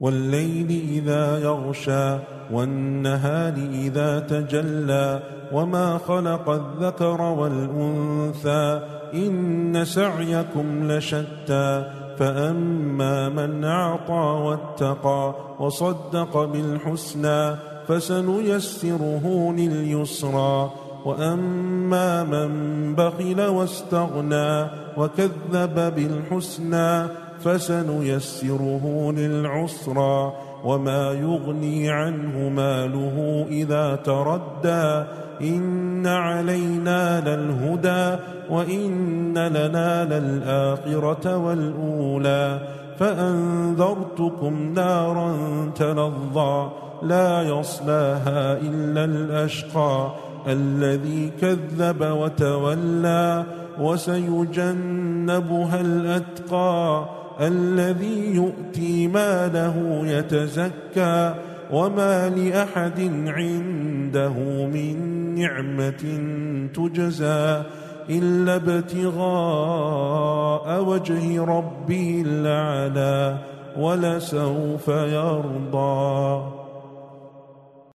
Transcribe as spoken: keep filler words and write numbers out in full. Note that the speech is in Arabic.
والليل إذا يغشى والنهار إذا تجلى وما خلق الذكر والأنثى إن سعيكم لشتى فأما من أعطى واتقى وصدق بالحسنى فسنيسره لليسرى وأما من بخل واستغنى وكذب بالحسنى فسنيسره للعسرى وما يغني عنه ماله إذا تردى إن علينا للهدى وإن لنا للآخرة والأولى فأنذرتكم نارا تلظى لا يصلاها إلا الأشقى الذي كذب وتولى وسيجنبها الأتقى الذي يؤتي ماله يتزكى وما لأحد عنده من نعمة تجزى إلا ابتغاء وجه ربه الأعلى ولسوف يرضى.